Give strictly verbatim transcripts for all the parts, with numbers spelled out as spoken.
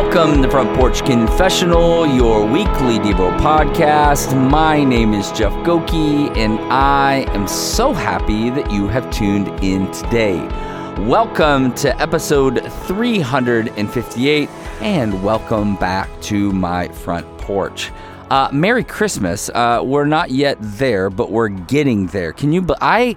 Welcome to Front Porch Confessional, your weekly Devo podcast. My name is Jeff Gokey, and I am so happy that you have tuned in today. Welcome to episode three hundred fifty-eight, and welcome back to my front porch. Uh, Merry Christmas. Uh, we're not yet there, but we're getting there. Can you... I...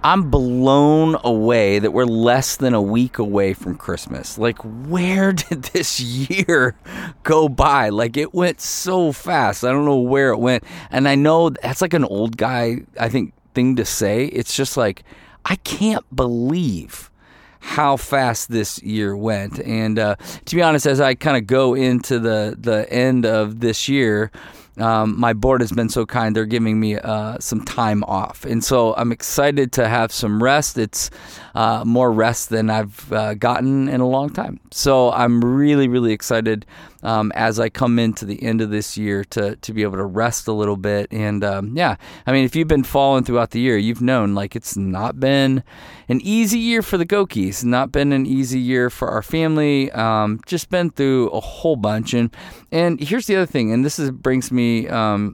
I'm blown away that we're less than a week away from Christmas. Like, where did this year go by? Like, it went so fast. I don't know where it went. And I know that's like an old guy, I think, thing to say. It's just like, I can't believe how fast this year went. And uh, to be honest, as I kind of go into the, the end of this year, Um, my board has been so kind. They're giving me uh, some time off. And so I'm excited to have some rest. It's uh, more rest than I've uh, gotten in a long time. So I'm really, really excited um, as I come into the end of this year to to be able to rest a little bit. And um, yeah, I mean, if you've been following throughout the year, you've known like it's not been an easy year for the Gokies, not been an easy year for our family, um, just been through a whole bunch. And, and here's the other thing, and this is, brings me Um,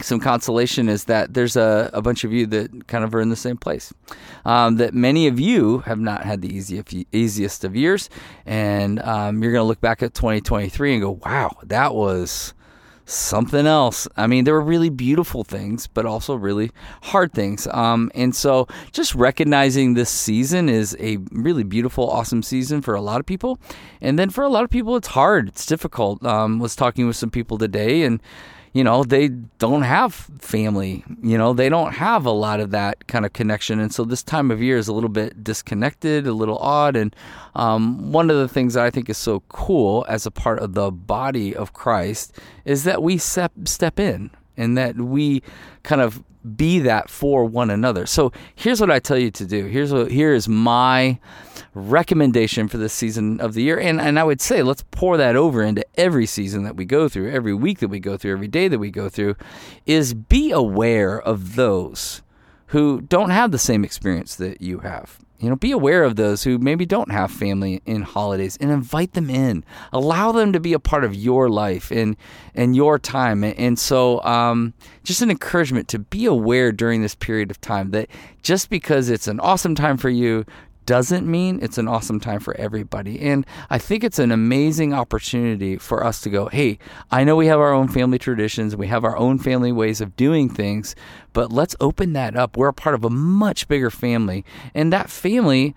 some consolation is that there's a, a bunch of you that kind of are in the same place. Um, that many of you have not had the easy, easiest of years, and um, you're going to look back at twenty twenty-three and go, wow, that was something else. I mean, there were really beautiful things, but also really hard things. Um, and so just recognizing this season is a really beautiful, awesome season for a lot of people. And then for a lot of people, it's hard. It's difficult. Um, was talking with some people today, and you know, they don't have family, you know, they don't have a lot of that kind of connection. And so this time of year is a little bit disconnected, a little odd. And um, one of the things that I think is so cool as a part of the body of Christ is that we step, step in and that we kind of be that for one another. So here's what I tell you to do. Here's what, here is my recommendation for this season of the year. And, and I would say, let's pour that over into every season that we go through, every week that we go through, every day that we go through, is be aware of those who don't have the same experience that you have. You know, be aware of those who maybe don't have family in holidays and invite them in. Allow them to be a part of your life and and your time. And so um, just an encouragement to be aware during this period of time that just because it's an awesome time for you doesn't mean it's an awesome time for everybody. And I think it's an amazing opportunity for us to go, hey, I know we have our own family traditions, we have our own family ways of doing things, but let's open that up. We're a part of a much bigger family, and that family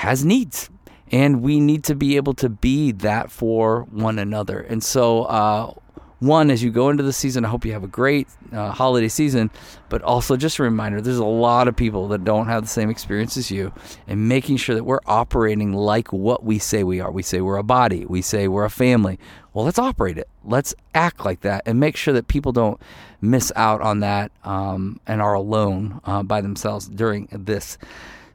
has needs. And we need to be able to be that for one another. And so, uh, one, as you go into the season, I hope you have a great uh, holiday season, but also just a reminder, there's a lot of people that don't have the same experience as you, and making sure that we're operating like what we say we are. We say we're a body. We say we're a family. Well, let's operate it. Let's act like that and make sure that people don't miss out on that um, and are alone uh, by themselves during this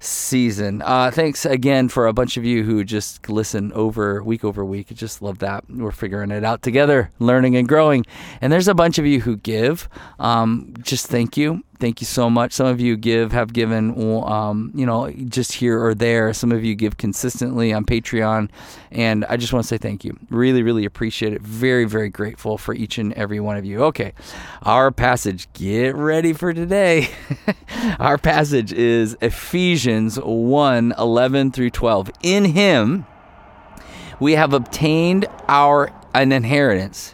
season. Uh, thanks again for a bunch of you who just listen over week over week. I just love that. We're figuring it out together, learning and growing. And there's a bunch of you who give. Um, just thank you. Thank you so much. Some of you give, have given, um, you know, just here or there. Some of you give consistently on Patreon. And I just want to say thank you. Really, really appreciate it. Very, very grateful for each and every one of you. Okay. Our passage, get ready for today. Our passage is Ephesians one, eleven through twelve. In him, we have obtained our an inheritance,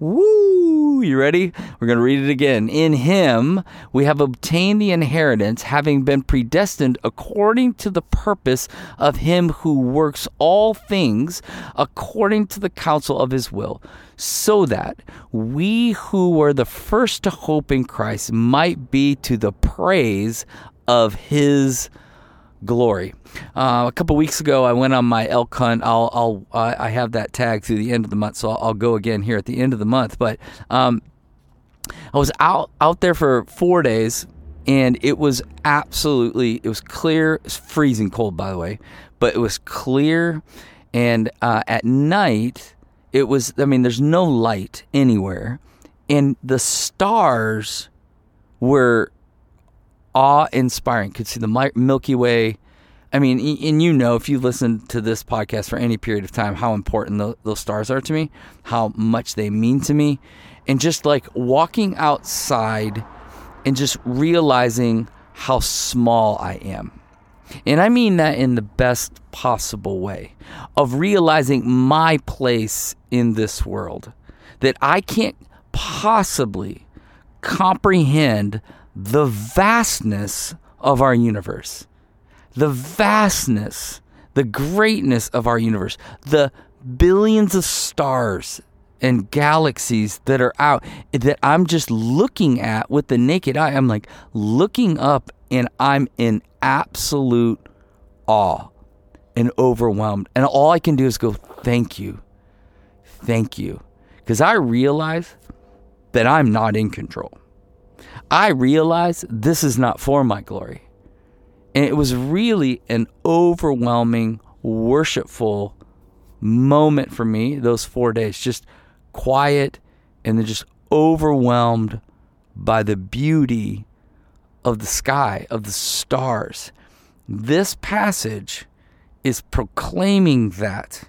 Woo! You ready? We're going to read it again. In him, we have obtained the inheritance, having been predestined according to the purpose of him who works all things according to the counsel of his will, so that we who were the first to hope in Christ might be to the praise of his glory. Uh, a couple weeks ago, I went on my elk hunt. I'll, I'll, uh, I have that tag through the end of the month, so I'll, I'll go again here at the end of the month. But um, I was out out there for four days, and it was absolutely, it was clear. It's freezing cold, by the way, but it was clear. And uh, at night, it was, I mean, there's no light anywhere. And the stars were awe-inspiring. Could see the Milky Way. I mean, and you know, if you listen to this podcast for any period of time, how important those stars are to me, how much they mean to me. And just like walking outside and just realizing how small I am. And I mean that in the best possible way of realizing my place in this world, that I can't possibly comprehend the vastness of our universe. The vastness, the greatness of our universe, the billions of stars and galaxies that are out that I'm just looking at with the naked eye. I'm like looking up and I'm in absolute awe and overwhelmed. And all I can do is go, thank you. Thank you. Because I realize that I'm not in control. I realize this is not for my glory. And it was really an overwhelming, worshipful moment for me those four days. Just quiet and then just overwhelmed by the beauty of the sky, of the stars. This passage is proclaiming that.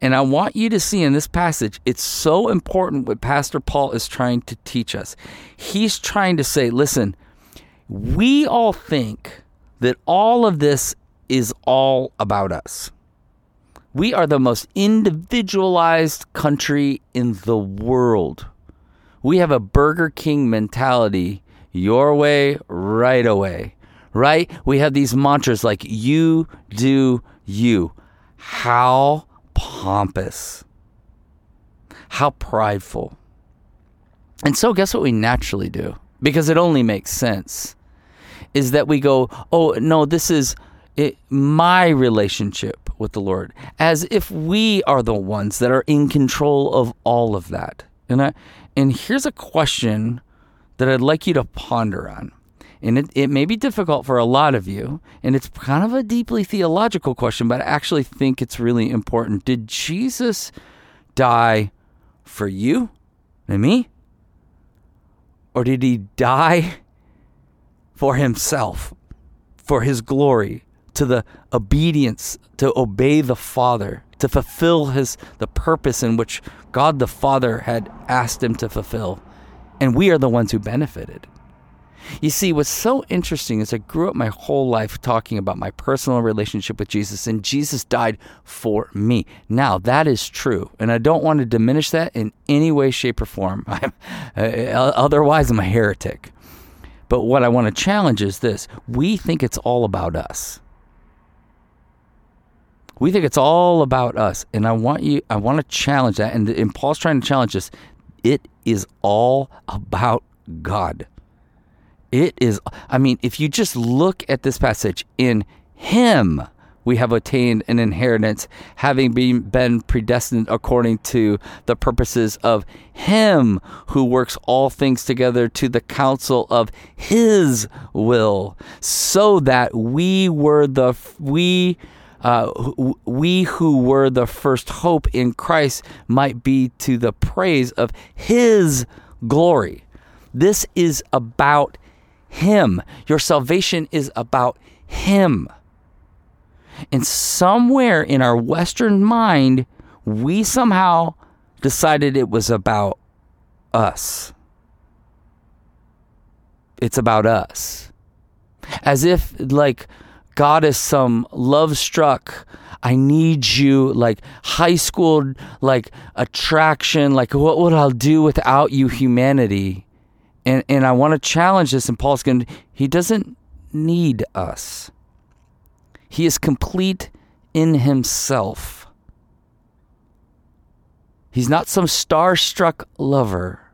And I want you to see in this passage, it's so important what Pastor Paul is trying to teach us. He's trying to say, listen, we all think that all of this is all about us. We are the most individualized country in the world. We have a Burger King mentality, your way, right away, right? We have these mantras like, you do you. How pompous. How prideful. And so guess what we naturally do? Because it only makes sense. Is that we go, oh, no, this is it, my relationship with the Lord, as if we are the ones that are in control of all of that. And I, and here's a question that I'd like you to ponder on. And it, it may be difficult for a lot of you, and it's kind of a deeply theological question, but I actually think it's really important. Did Jesus die for you and me? Or did he die for himself, for his glory, to the obedience, to obey the Father, to fulfill his the purpose in which God the Father had asked him to fulfill? And we are the ones who benefited. You see, what's so interesting is I grew up my whole life talking about my personal relationship with Jesus, and Jesus died for me. Now, that is true, and I don't want to diminish that in any way, shape, or form. I'm, uh, otherwise, I'm a heretic. But what I want to challenge is this. We think it's all about us. We think it's all about us. And I want you, I want to challenge that. And, and Paul's trying to challenge us. It is all about God. It is, I mean, if you just look at this passage, in him we have attained an inheritance, having been, been predestined according to the purposes of him who works all things together to the counsel of his will, so that we were the we uh, we who were the first hope in Christ might be to the praise of his glory. This is about him. Your salvation is about him. And somewhere in our Western mind, we somehow decided it was about us. It's about us. As if, like, God is some love-struck, I need you, like, high school, like, attraction, like, what would I do without you, humanity? And and I want to challenge this, and Paul's going to, he doesn't need us. He is complete in himself. He's not some starstruck lover.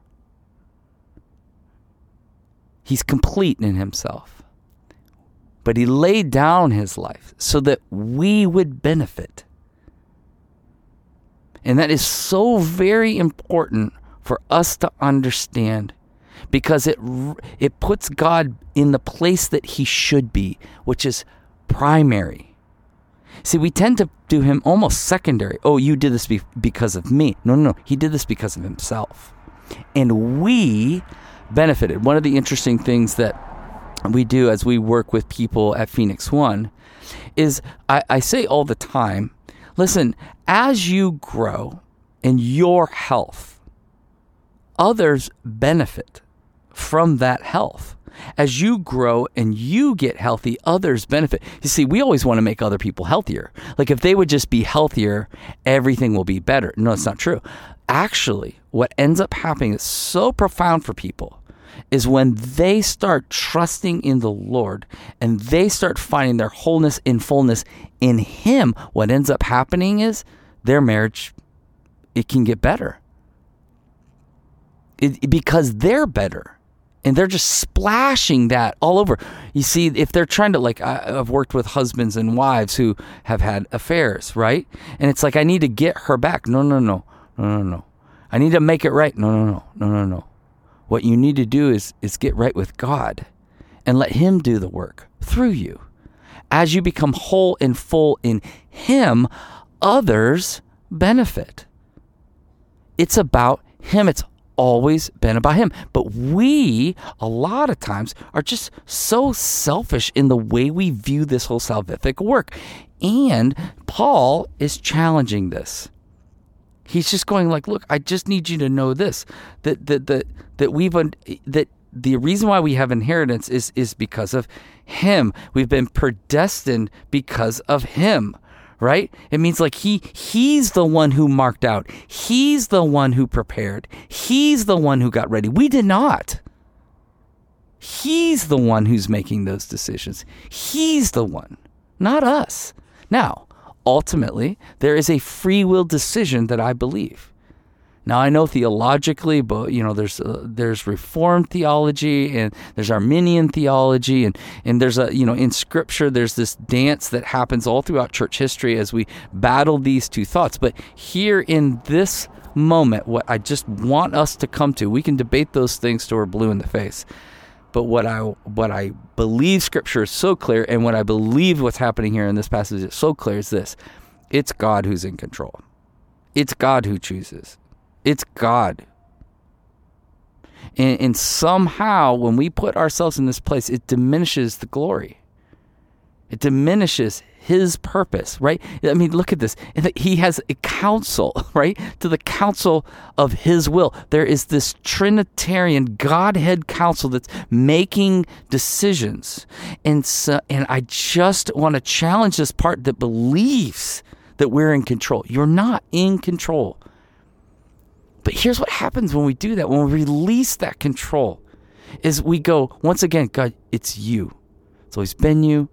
He's complete in himself. But he laid down his life so that we would benefit. And that is so very important for us to understand, because it it puts God in the place that he should be, which is primary. See, we tend to do him almost secondary. Oh, you did this be- because of me. No, no, no. He did this because of himself. And we benefited. One of the interesting things that we do as we work with people at Phoenix One is I, I say all the time, listen, as you grow in your health, others benefit from that health. As you grow and you get healthy, others benefit. You see, we always want to make other people healthier. Like if they would just be healthier, everything will be better. No, it's not true. Actually, what ends up happening is so profound for people is when they start trusting in the Lord and they start finding their wholeness and fullness in Him, what ends up happening is their marriage, it can get better. It, because they're better. And they're just splashing that all over. You see, if they're trying to, like, I've worked with husbands and wives who have had affairs, right? And it's like, I need to get her back. No, no, no, no, no, no. I need to make it right. No, no, no, no, no, no. What you need to do is, is get right with God and let Him do the work through you. As you become whole and full in Him, others benefit. It's about Him. It's always been about Him. But we, a lot of times, are just so selfish in the way we view this whole salvific work. And Paul is challenging this. He's just going like, look, I just need you to know this, that that that that we've that the reason why we have inheritance is is because of Him. We've been predestined because of Him. Right? It means like he he's the one who marked out. He's the one who prepared. He's the one who got ready. We did not. He's the one who's making those decisions. He's the one, not us. Now, ultimately, there is a free will decision that I believe. Now, I know theologically, but you know, there's uh, there's Reformed theology and there's Arminian theology, and and there's a you know in Scripture there's this dance that happens all throughout church history as we battle these two thoughts. But here in this moment, what I just want us to come to, we can debate those things till we're blue in the face. But what I what I believe Scripture is so clear, and what I believe what's happening here in this passage is so clear is this: it's God who's in control. It's God who chooses. It's God. And, and somehow, when we put ourselves in this place, it diminishes the glory. It diminishes His purpose, right? I mean, look at this. He has a counsel, right? To the counsel of His will. There is this Trinitarian Godhead counsel that's making decisions. And so, and I just want to challenge this part that believes that we're in control. You're not in control. But here's what happens when we do that, when we release that control, is we go, once again, God, it's you. It's always been you.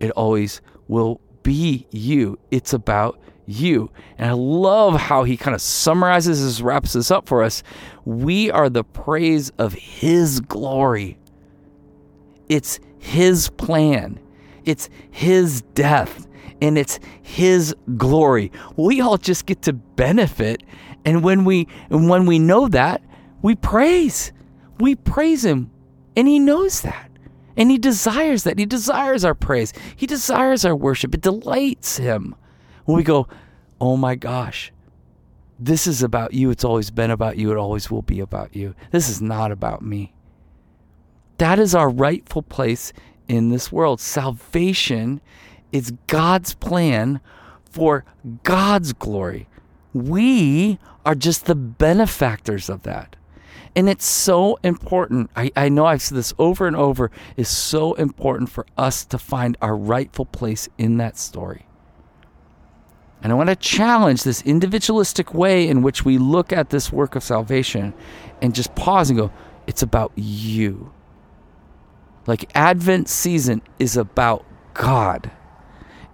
It always will be you. It's about you. And I love how he kind of summarizes this, wraps this up for us. We are the praise of His glory. It's His plan. It's His death. And it's His glory. We all just get to benefit. And when we and when we know that, we praise. We praise Him. And He knows that. And He desires that. He desires our praise. He desires our worship. It delights Him. When we go, oh my gosh, this is about you. It's always been about you. It always will be about you. This is not about me. That is our rightful place in this world. Salvation is God's plan for God's glory. We are just the benefactors of that. And it's so important. I, I know I've said this over and over. It's so important for us to find our rightful place in that story. And I want to challenge this individualistic way in which we look at this work of salvation and just pause and go, it's about you. Like Advent season is about God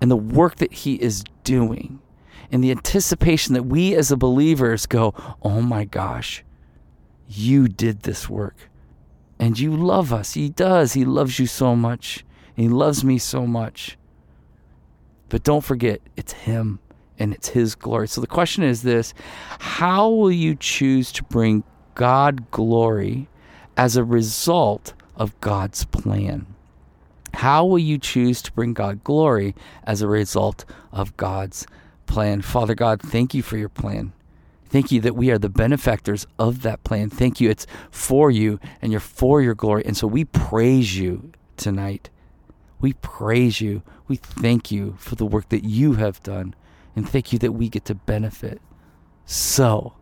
and the work that He is doing. And the anticipation that we as the believers go, oh my gosh, you did this work. And you love us. He does. He loves you so much. He loves me so much. But don't forget, it's Him and it's His glory. So the question is this: how will you choose to bring God glory as a result of God's plan? How will you choose to bring God glory as a result of God's plan? Father God, thank you for your plan. Thank you that we are the benefactors of that plan. Thank you. It's for you, and you're for your glory. And so we praise you tonight. We praise you. We thank you for the work that you have done. And thank you that we get to benefit. So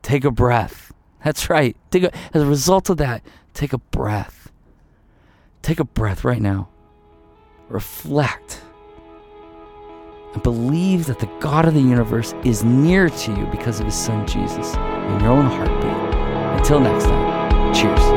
take a breath. That's right. Take a, as a result of that, take a breath. Take a breath right now. Reflect. And believe that the God of the universe is near to you because of his son Jesus in your own heartbeat. Until next time, cheers.